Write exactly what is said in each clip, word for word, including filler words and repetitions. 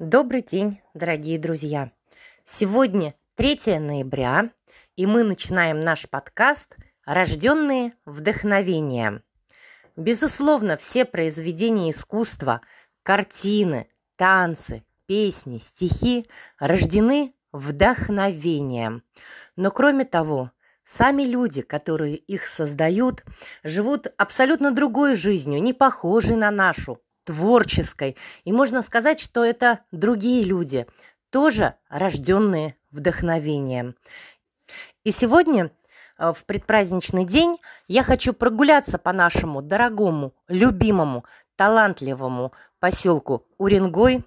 Добрый день, дорогие друзья! Сегодня третье ноября, и мы начинаем наш подкаст «Рожденные вдохновением». Безусловно, все произведения искусства, картины, танцы, песни, стихи рождены вдохновением. Но кроме того, сами люди, которые их создают, живут абсолютно другой жизнью, не похожей на нашу, творческой. И можно сказать, что это другие люди, тоже рожденные вдохновением. И сегодня, в предпраздничный день, я хочу прогуляться по нашему дорогому, любимому, талантливому поселку Уренгой,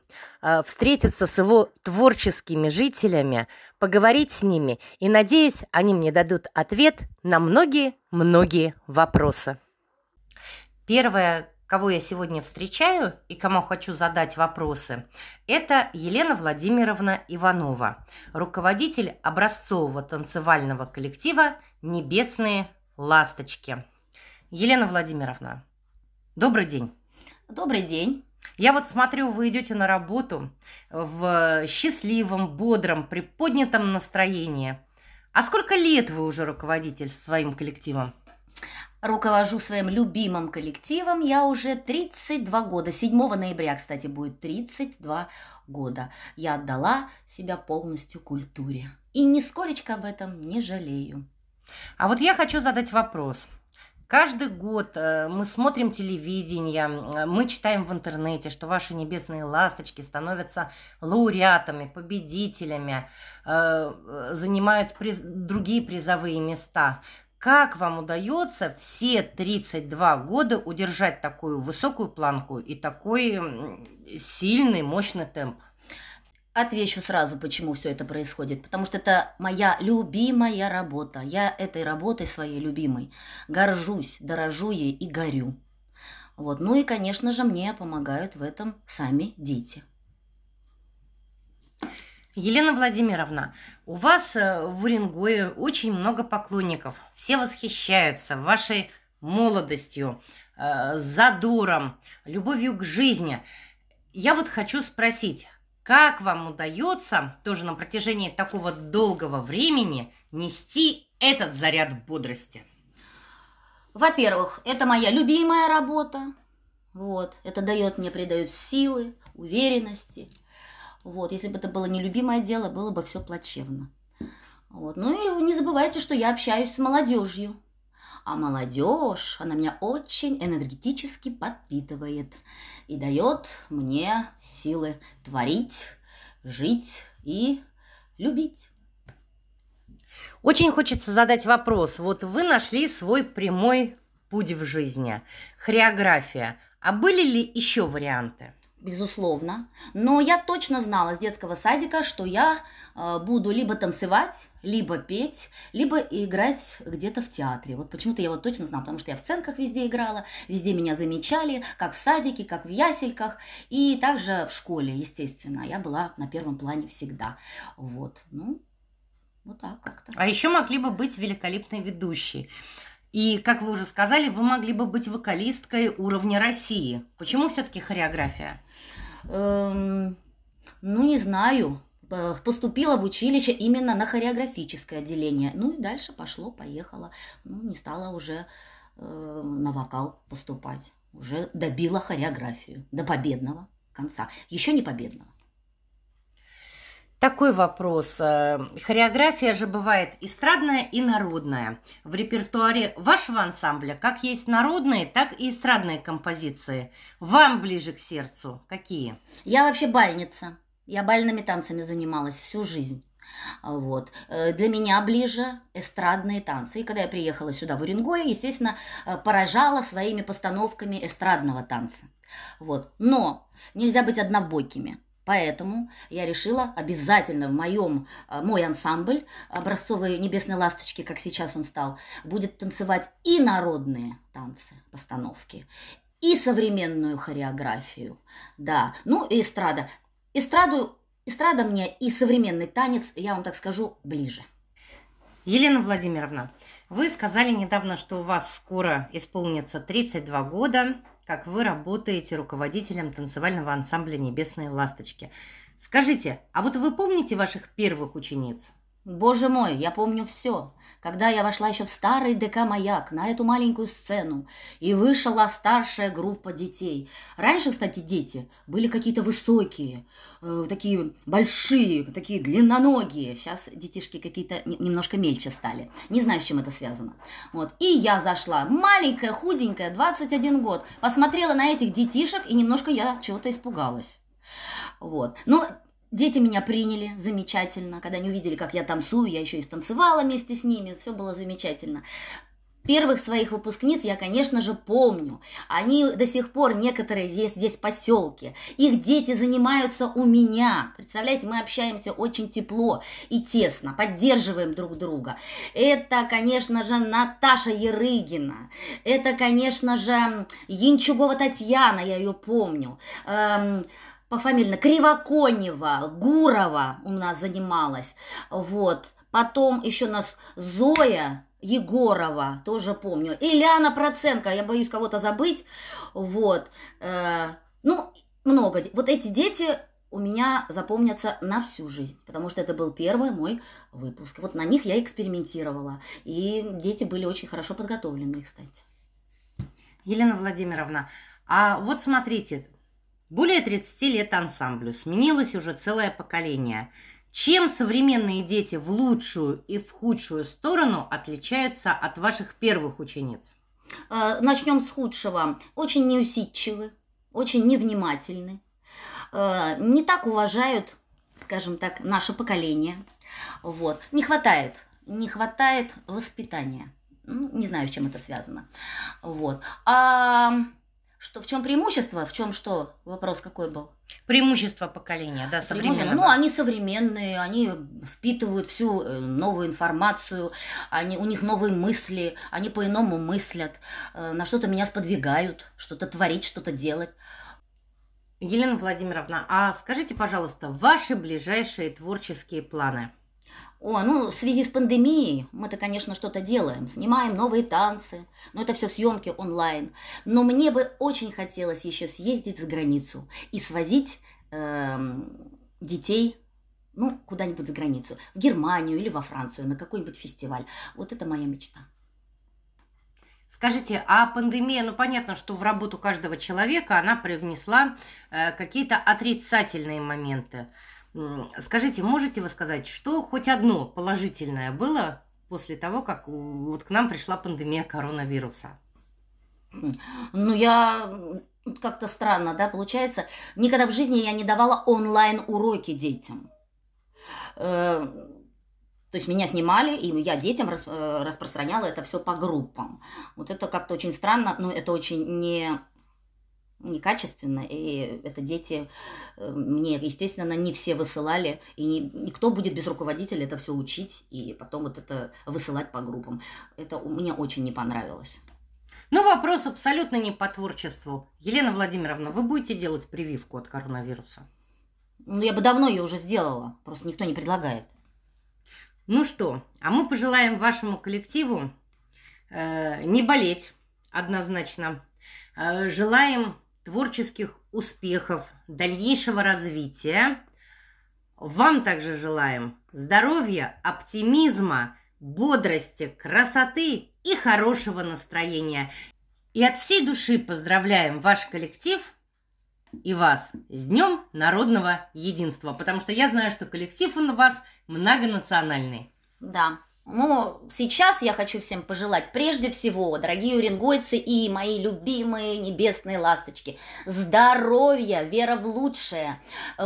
встретиться с его творческими жителями, поговорить с ними, и, надеюсь, они мне дадут ответ на многие-многие вопросы. Первое, кого я сегодня встречаю и кому хочу задать вопросы, это Елена Владимировна Иванова, руководитель образцового танцевального коллектива «Небесные ласточки». Елена Владимировна, добрый день. Добрый день. Я вот смотрю, вы идете на работу в счастливом, бодром, приподнятом настроении. А сколько лет вы уже руководитель своим коллективом? Руковожу своим любимым коллективом я уже тридцать два года. седьмого ноября, кстати, будет тридцать два года. Я отдала себя полностью культуре. И нисколечко об этом не жалею. А вот я хочу задать вопрос. Каждый год мы смотрим телевидение, мы читаем в интернете, что ваши небесные ласточки становятся лауреатами, победителями, занимают приз... другие призовые места. Как вам удается все тридцать два года удержать такую высокую планку и такой сильный, мощный темп? Отвечу сразу, почему все это происходит. Потому что это моя любимая работа. Я этой работой своей любимой горжусь, дорожу ей и горю. Вот. Ну и, конечно же, мне помогают в этом сами дети. Елена Владимировна, у вас в Уренгое очень много поклонников. Все восхищаются вашей молодостью, задором, любовью к жизни. Я вот хочу спросить, как вам удается тоже на протяжении такого долгого времени нести этот заряд бодрости? Во-первых, это моя любимая работа. Вот. Это дает мне, придает силы, уверенности. Вот, если бы это было нелюбимое дело, было бы все плачевно. Вот. Ну и не забывайте, что я общаюсь с молодежью. А молодежь, она меня очень энергетически подпитывает и дает мне силы творить, жить и любить. Очень хочется задать вопрос. Вот вы нашли свой прямой путь в жизни, хореография. А были ли еще варианты? Безусловно. Но я точно знала с детского садика, что я э, буду либо танцевать, либо петь, либо играть где-то в театре. Вот почему-то я вот точно знала, потому что я в сценках везде играла, везде меня замечали, как в садике, как в ясельках, и также в школе, естественно. Я была на первом плане всегда. Вот, ну, вот так как-то. А еще могли бы быть великолепной ведущей. И, как вы уже сказали, вы могли бы быть вокалисткой уровня России. Почему все-таки хореография? Эм, ну, не знаю. Поступила в училище именно на хореографическое отделение. Ну, и дальше пошло, поехало. Ну, не стала уже э, на вокал поступать. Уже добила хореографию до победного конца. Еще не победного. Такой вопрос. Хореография же бывает эстрадная и народная. В репертуаре вашего ансамбля как есть народные, так и эстрадные композиции. Вам ближе к сердцу какие? Я вообще бальница. Я бальными танцами занималась всю жизнь. Вот. Для меня ближе эстрадные танцы. И когда я приехала сюда, в Уренгое, естественно, поражала своими постановками эстрадного танца. Вот. Но нельзя быть однобокими. Поэтому я решила обязательно в моем, мой ансамбль образцовые «Небесные ласточки», как сейчас он стал, будет танцевать и народные танцы, постановки, и современную хореографию, да, ну и эстрада. Эстраду, эстрада мне и современный танец, я вам так скажу, ближе. Елена Владимировна, вы сказали недавно, что у вас скоро исполнится тридцать два года, как вы работаете руководителем танцевального ансамбля «Небесные ласточки». Скажите, а вот вы помните ваших первых учениц? Боже мой, я помню все. Когда я вошла еще в старый ДК «Маяк» на эту маленькую сцену, и вышла старшая группа детей. Раньше, кстати, дети были какие-то высокие, э, такие большие, такие длинноногие. Сейчас детишки какие-то немножко мельче стали. Не знаю, с чем это связано. Вот. И я зашла, маленькая, худенькая, двадцать один год, посмотрела на этих детишек, и немножко я чего-то испугалась. Вот. Но... Дети меня приняли замечательно, когда они увидели, как я танцую, я еще и станцевала вместе с ними, все было замечательно. Первых своих выпускниц я, конечно же, помню. Они до сих пор, некоторые есть здесь в поселке. Их дети занимаются у меня. Представляете, мы общаемся очень тепло и тесно, поддерживаем друг друга. Это, конечно же, Наташа Ерыгина. Это, конечно же, Янчугова Татьяна, я ее помню. Эм... Пофамильно Кривоконева, Гурова у нас занималась, вот. Потом еще нас Зоя Егорова, тоже помню. Иляна Проценко, я боюсь кого-то забыть, вот. Э, ну, много. Вот эти дети у меня запомнятся на всю жизнь, потому что это был первый мой выпуск. Вот на них я экспериментировала, и дети были очень хорошо подготовлены, кстати. Елена Владимировна, а вот смотрите... Более тридцати лет ансамблю, сменилось уже целое поколение. Чем современные дети в лучшую и в худшую сторону отличаются от ваших первых учениц? Начнем с худшего. Очень неусидчивы, очень невнимательны, не так уважают, скажем так, наше поколение. Вот. Не хватает, не хватает воспитания. Не знаю, с чем это связано. Вот. А... Что, в чем преимущество? В чем что? Вопрос какой был? Преимущество поколения, да, современного. Ну, они современные, они впитывают всю новую информацию, они, у них новые мысли, они по-иному мыслят, на что-то меня сподвигают, что-то творить, что-то делать. Елена Владимировна, а скажите, пожалуйста, ваши ближайшие творческие планы? О, ну, в связи с пандемией мы-то, конечно, что-то делаем. Снимаем новые танцы, но это все съемки онлайн. Но мне бы очень хотелось еще съездить за границу и свозить э, детей, ну, куда-нибудь за границу. В Германию или во Францию на какой-нибудь фестиваль. Вот это моя мечта. Скажите, а пандемия, ну, понятно, что в работу каждого человека она привнесла э, какие-то отрицательные моменты. Скажите, можете вы сказать, что хоть одно положительное было после того, как вот к нам пришла пандемия коронавируса? Ну, я как-то странно, да, получается. Никогда в жизни я не давала онлайн-уроки детям. То есть меня снимали, и я детям распространяла это все по группам. Вот это как-то очень странно, но это очень не... некачественно, и это дети мне, естественно, не все высылали, и не, никто будет без руководителя это все учить, и потом вот это высылать по группам. Это мне очень не понравилось. Ну, вопрос абсолютно не по творчеству. Елена Владимировна, вы будете делать прививку от коронавируса? Ну, я бы давно ее уже сделала, просто никто не предлагает. Ну что, а мы пожелаем вашему коллективу э, не болеть однозначно. Э, желаем творческих успехов, дальнейшего развития. Вам также желаем здоровья, оптимизма, бодрости, красоты и хорошего настроения. И от всей души поздравляем ваш коллектив и вас с Днем народного единства, потому что я знаю, что коллектив у вас многонациональный. Да. Но сейчас я хочу всем пожелать прежде всего, дорогие уренгойцы и мои любимые небесные ласточки, здоровья, вера в лучшее,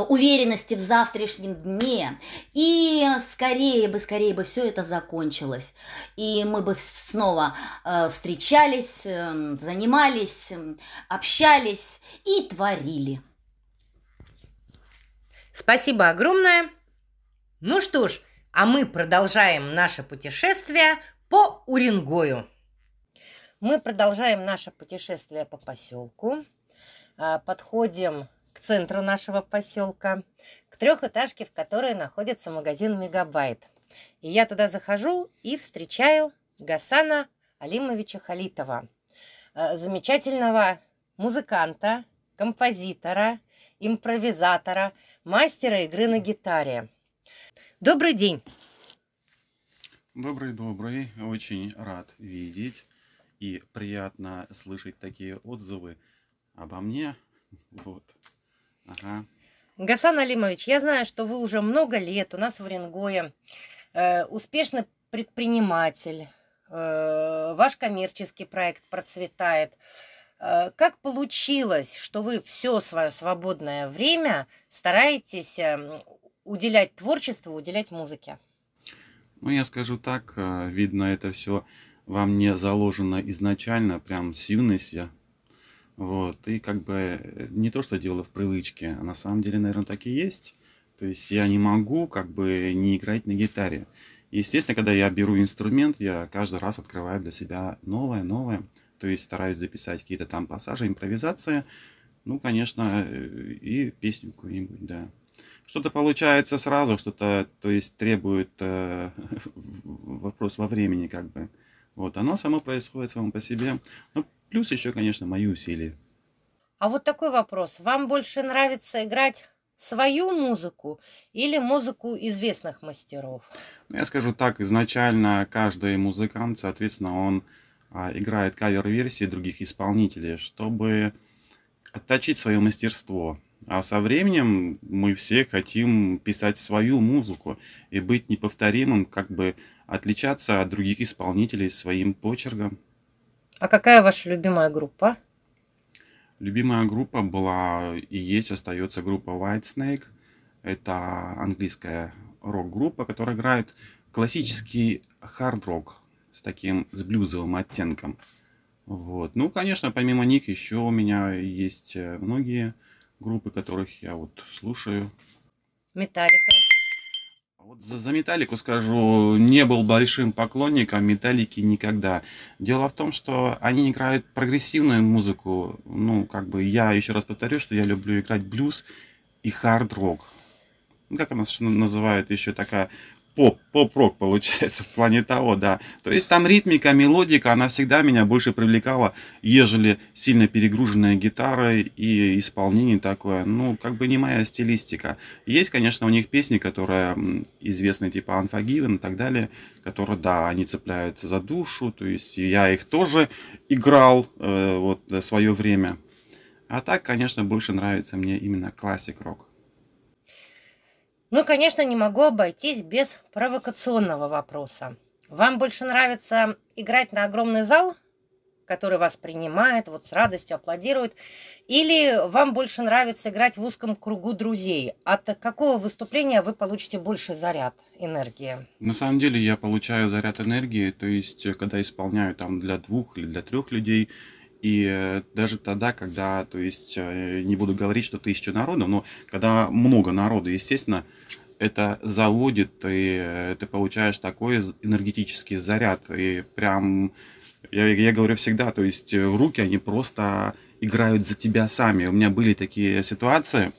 уверенности в завтрашнем дне. И скорее бы, скорее бы все это закончилось. И мы бы снова встречались, занимались, общались и творили. Спасибо огромное. Ну что ж. А мы продолжаем наше путешествие по Уренгою. Мы продолжаем наше путешествие по поселку. Подходим к центру нашего поселка, к трехэтажке, в которой находится магазин «Мегабайт». И я туда захожу и встречаю Гасана Алимовича Халитова, замечательного музыканта, композитора, импровизатора, мастера игры на гитаре. Добрый день! Добрый-добрый. Очень рад видеть и приятно слышать такие отзывы обо мне. Вот. Ага. Гасан Алимович, я знаю, что вы уже много лет у нас в Уренгое, э, успешный предприниматель, э, ваш коммерческий проект процветает. Э, как получилось, что вы все свое свободное время стараетесь уделять творчеству, уделять музыке? Ну, я скажу так, видно, это все во мне заложено изначально, прям с юности. Вот, и как бы не то, что дело в привычке, а на самом деле, наверное, так и есть. То есть я не могу как бы не играть на гитаре. Естественно, когда я беру инструмент, я каждый раз открываю для себя новое-новое. То есть стараюсь записать какие-то там пассажи, импровизации. Ну, конечно, и песню какую-нибудь, да. Что-то получается сразу, что-то, то есть требует э, вопрос во времени, как бы. Вот, оно само происходит само по себе. Ну, плюс еще, конечно, мои усилия. А вот такой вопрос. Вам больше нравится играть свою музыку или музыку известных мастеров? Я скажу так, изначально каждый музыкант, соответственно, он а, играет кавер-версии других исполнителей, чтобы отточить свое мастерство. А со временем мы все хотим писать свою музыку и быть неповторимым, как бы отличаться от других исполнителей своим почерком. А какая ваша любимая группа? Любимая группа была и есть, остается группа White Snake. Это английская рок-группа, которая играет классический хард-рок с таким, с блюзовым оттенком. Вот. Ну, конечно, помимо них еще у меня есть многие группы, которых я вот слушаю. Металлика. Вот за, за Металлику скажу, не был большим поклонником Металлики никогда. Дело в том, что они играют прогрессивную музыку. Ну, как бы я еще раз повторю, что я люблю играть блюз и хард-рок. Как она называют еще такая поп, поп-рок получается в плане того, да. То есть там ритмика, мелодика, она всегда меня больше привлекала, ежели сильно перегруженная гитара и исполнение такое. Ну, как бы не моя стилистика. Есть, конечно, у них песни, которые известны, типа Unforgiven и так далее, которые, да, они цепляются за душу. То есть я их тоже играл э, вот свое время. А так, конечно, больше нравится мне именно классик-рок. Ну, конечно, не могу обойтись без провокационного вопроса. Вам больше нравится играть на огромный зал, который вас принимает, вот с радостью аплодирует, или вам больше нравится играть в узком кругу друзей? От какого выступления вы получите больше заряд энергии? На самом деле я получаю заряд энергии, то есть когда исполняю там для двух или для трех людей. И даже тогда, когда, то есть, не буду говорить, что тысяча народу, но когда много народу, естественно, это заводит, и ты получаешь такой энергетический заряд. И прям, я, я говорю всегда, то есть, руки, они просто играют за тебя сами. У меня были такие ситуации,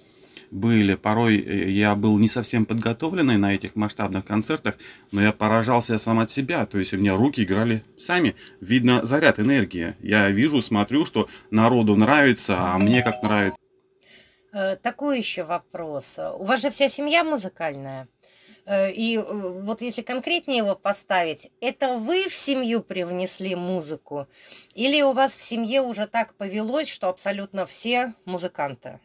были, порой я был не совсем подготовленный на этих масштабных концертах, но я поражался сам от себя, то есть у меня руки играли сами, видно заряд энергии, я вижу, смотрю, что народу нравится, а мне как нравится. Такой еще вопрос, у вас же вся семья музыкальная, и вот если конкретнее его поставить, это вы в семью привнесли музыку, или у вас в семье уже так повелось, что абсолютно все музыканты?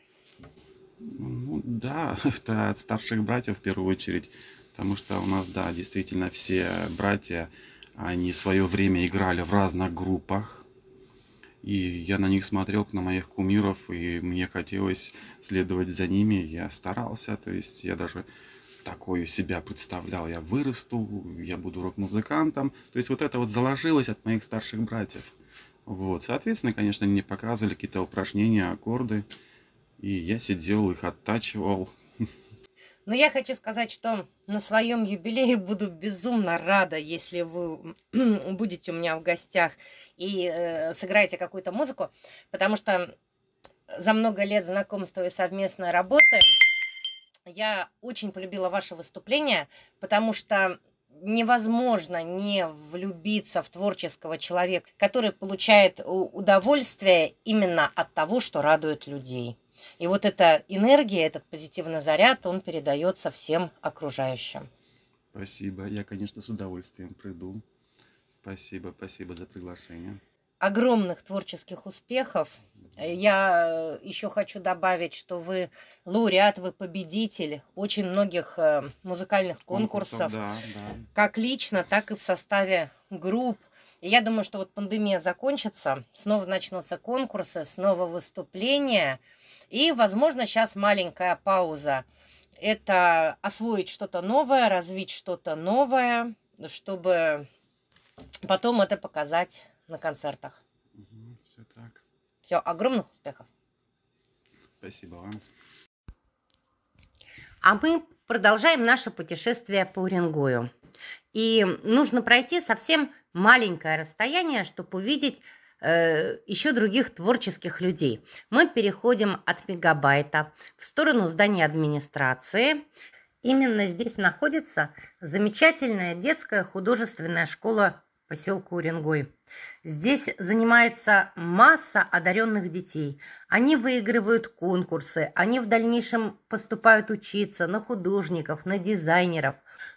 Ну, да, это от старших братьев в первую очередь, потому что у нас, да, действительно все братья, они в свое время играли в разных группах, и я на них смотрел, на моих кумиров, и мне хотелось следовать за ними, я старался, то есть я даже такое себя представлял, я вырасту, я буду рок-музыкантом, то есть вот это вот заложилось от моих старших братьев, вот, соответственно, конечно, мне показывали какие-то упражнения, аккорды. И я сидел, их оттачивал. Но я хочу сказать, что на своем юбилее буду безумно рада, если вы будете у меня в гостях и э, сыграете какую-то музыку, потому что за много лет знакомства и совместной работы я очень полюбила ваше выступление, потому что невозможно не влюбиться в творческого человека, который получает удовольствие именно от того, что радует людей. И вот эта энергия, этот позитивный заряд, он передается всем окружающим. Спасибо. Я, конечно, с удовольствием приду. Спасибо, спасибо за приглашение. Огромных творческих успехов. Я еще хочу добавить, что вы лауреат, вы победитель очень многих музыкальных конкурсов, конкурсов да, да. как лично, так и в составе групп. И я думаю, что вот пандемия закончится, снова начнутся конкурсы, снова выступления. И, возможно, сейчас маленькая пауза. Это освоить что-то новое, развить что-то новое, чтобы потом это показать на концертах. Угу, все так. Все, огромных успехов. Спасибо вам. А мы продолжаем наше путешествие по Уренгою. И нужно пройти совсем маленькое расстояние, чтобы увидеть э, еще других творческих людей. Мы переходим от Мегабайта в сторону здания администрации. Именно здесь находится замечательная детская художественная школа поселка Уренгой. Здесь занимается масса одаренных детей. Они выигрывают конкурсы, они в дальнейшем поступают учиться на художников, на дизайнеров.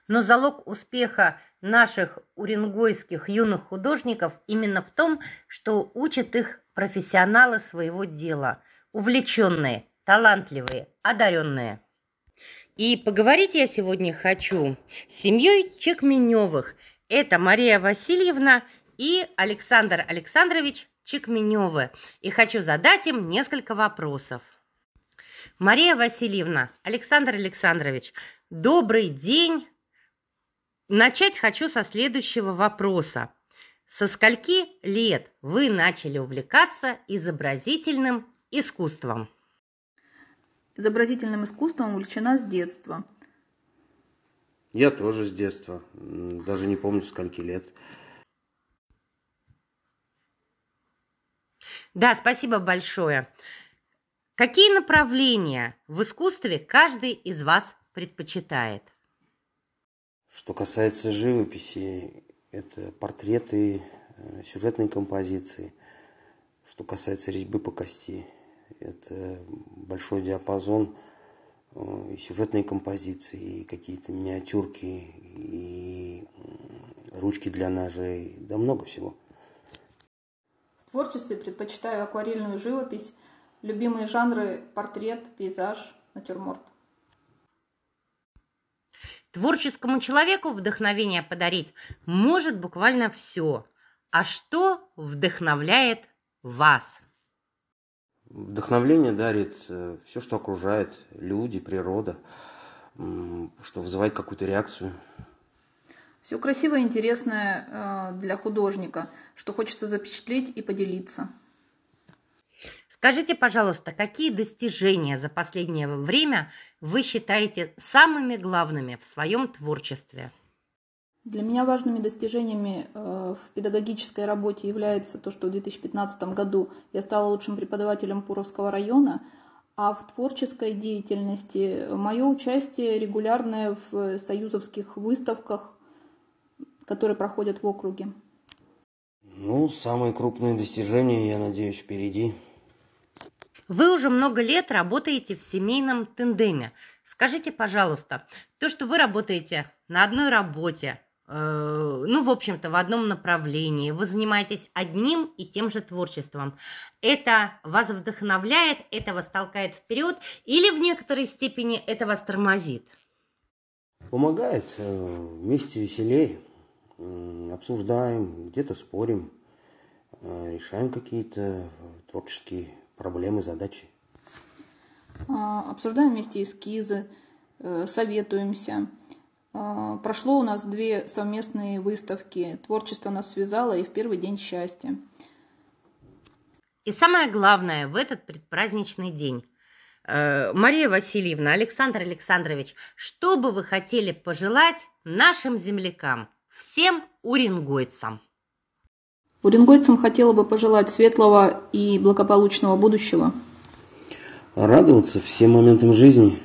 Но залог успеха наших уренгойских юных художников именно в том, что учат их профессионалы своего дела. Увлеченные, талантливые, одаренные. И поговорить я сегодня хочу с семьей Чекменёвых. Это Мария Васильевна и Александр Александрович Чекменёвы. И хочу задать им несколько вопросов. Мария Васильевна, Александр Александрович, добрый день. Начать хочу со следующего вопроса. Со скольки лет вы начали увлекаться изобразительным искусством? Изобразительным искусством увлечена с детства. Я тоже с детства. Даже не помню, скольки лет. Да, спасибо большое. Какие направления в искусстве каждый из вас предпочитает? Что касается живописи, это портреты, сюжетные композиции. Что касается резьбы по кости, это большой диапазон и сюжетные композиции, и какие-то миниатюрки, и ручки для ножей, да много всего. В творчестве предпочитаю акварельную живопись, любимые жанры – портрет, пейзаж, натюрморт. Творческому человеку вдохновение подарить может буквально все. А что вдохновляет вас? Вдохновление дарит все, что окружает. Люди, природа, что вызывает какую-то реакцию. Все красивое и интересное для художника, что хочется запечатлеть и поделиться. Скажите, пожалуйста, какие достижения за последнее время вы считаете самыми главными в своем творчестве? Для меня важными достижениями в педагогической работе является то, что в две тысячи пятнадцатом году я стала лучшим преподавателем Пуровского района, а в творческой деятельности мое участие регулярное в союзовских выставках, которые проходят в округе. Ну, самые крупные достижения, я надеюсь, впереди. Вы уже много лет работаете в семейном тандеме. Скажите, пожалуйста, то, что вы работаете на одной работе, э, ну, в общем-то, в одном направлении, вы занимаетесь одним и тем же творчеством, это вас вдохновляет, это вас толкает вперед или в некоторой степени это вас тормозит? Помогает. Вместе веселее. Обсуждаем, где-то спорим, решаем какие-то творческие проблемы, задачи. Обсуждаем вместе эскизы, советуемся. Прошло у нас две совместные выставки. Творчество нас связало и в первый день счастья. И самое главное в этот предпраздничный день. Мария Васильевна, Александр Александрович, что бы вы хотели пожелать нашим землякам, всем уренгойцам? Уренгойцам хотела бы пожелать светлого и благополучного будущего. Радоваться всем моментам жизни.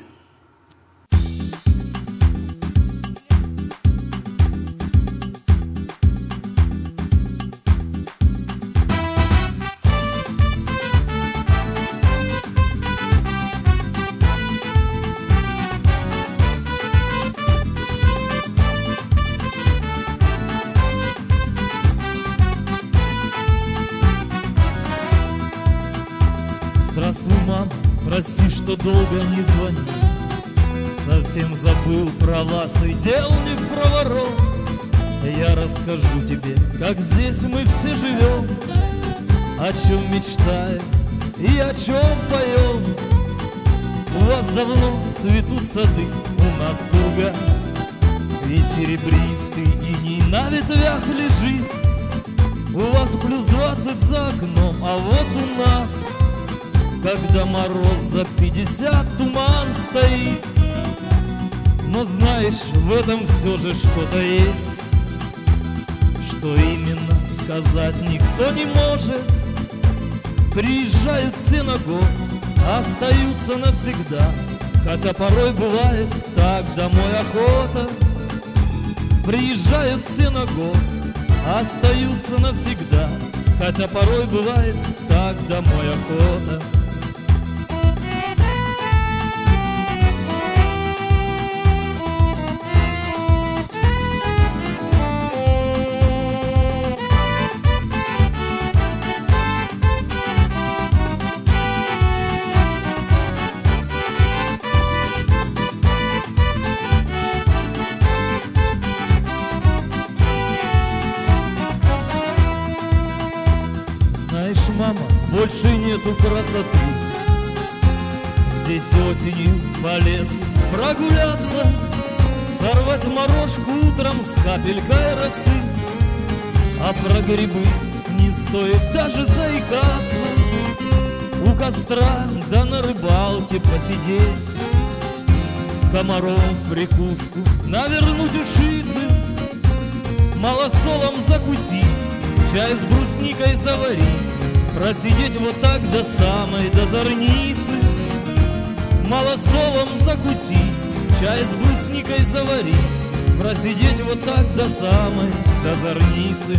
мам, прости, что долго не звонил. Совсем забыл про вас и дел не в проворот. Я расскажу тебе, как здесь мы все живем, о чем мечтаем и о чем поем. У вас давно цветут сады, у нас пурга, и серебристый, и не на ветвях лежит. У вас плюс двадцать за окном, а вот у нас, когда мороз за пятьдесят, туман стоит. Но знаешь, в этом все же что-то есть, что именно сказать никто не может. Приезжают все на год, остаются навсегда, хотя порой бывает так домой охота. Приезжают все на год, остаются навсегда, хотя порой бывает так домой охота. Больше нету красоты. Здесь осенью по лесу прогуляться, сорвать морожку утром с капелькой росы. А про грибы не стоит даже заикаться, у костра да на рыбалке посидеть, с комаром прикуску навернуть ушицы, малосолом закусить, чай с брусникой заварить, просидеть вот так до самой до зорницы, малосолом закусить, чай с брусникой заварить, просидеть вот так до самой до зорницы.